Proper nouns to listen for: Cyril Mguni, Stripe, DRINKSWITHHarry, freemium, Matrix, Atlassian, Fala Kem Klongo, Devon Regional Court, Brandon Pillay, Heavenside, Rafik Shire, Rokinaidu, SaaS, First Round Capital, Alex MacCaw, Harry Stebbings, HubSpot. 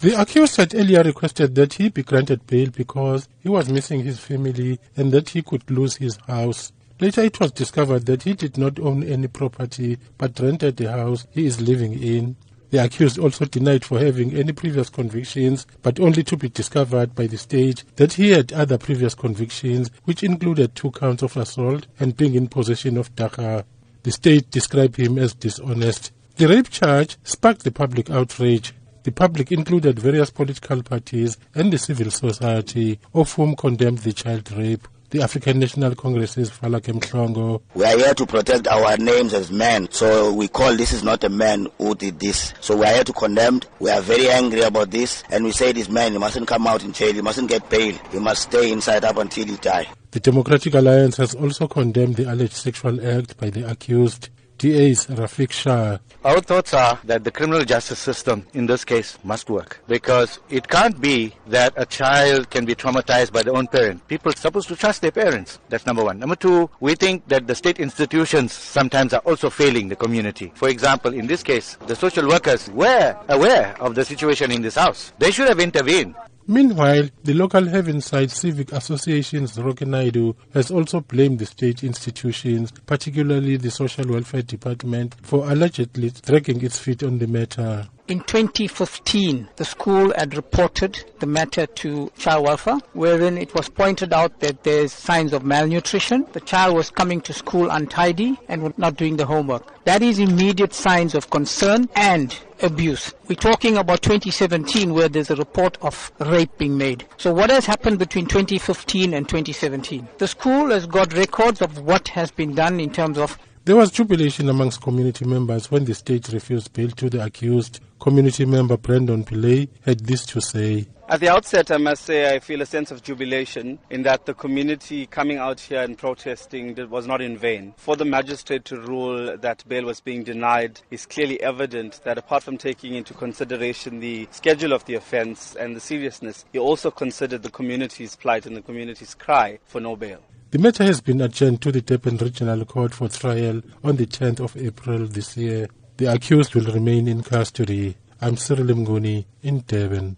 The accused had earlier requested that he be granted bail because he was missing his family and that he could lose his house. Later it was discovered that he did not own any property but rented the house he is living in. The accused also denied for having any previous convictions, but only to be discovered by the state that he had other previous convictions, which included 2 counts of assault and being in possession of dacha. The state described him as dishonest. The rape charge sparked the public outrage. The public included various political parties and the civil society, of whom condemned the child rape. The African National Congress's Fala Kem Klongo. We are here to protect our names as men, so we call this is not a man who did this. So we are here to condemn. We are very angry about this, and we say this man, he mustn't come out in jail, he mustn't get bail, he must stay inside up until he dies. The Democratic Alliance has also condemned the alleged sexual act by the accused. DA's Rafik Shire. Our thoughts are that the criminal justice system in this case must work, because it can't be that a child can be traumatized by their own parent. People are supposed to trust their parents. That's number one. Number two, we think that the state institutions sometimes are also failing the community. For example, in this case, the social workers were aware of the situation in this house. They should have intervened. Meanwhile, the local Heavenside Civic Association's Rokinaidu has also blamed the state institutions, particularly the Social Welfare Department, for allegedly dragging its feet on the matter. In 2015, the school had reported the matter to child welfare, wherein it was pointed out that there's signs of malnutrition. The child was coming to school untidy and was not doing the homework. That is immediate signs of concern and abuse. We're talking about 2017 where there's a report of rape being made. So what has happened between 2015 and 2017? The school has got records of what has been done in terms of. There was jubilation amongst community members when the state refused bail to the accused. Community member Brandon Pillay had this to say. At the outset, I must say I feel a sense of jubilation in that the community coming out here and protesting was not in vain. For the magistrate to rule that bail was being denied is clearly evident that apart from taking into consideration the schedule of the offence and the seriousness, he also considered the community's plight and the community's cry for no bail. The matter has been adjourned to the Devon Regional Court for trial on the 10th of April this year. The accused will remain in custody. I'm Cyril Mguni in Devon.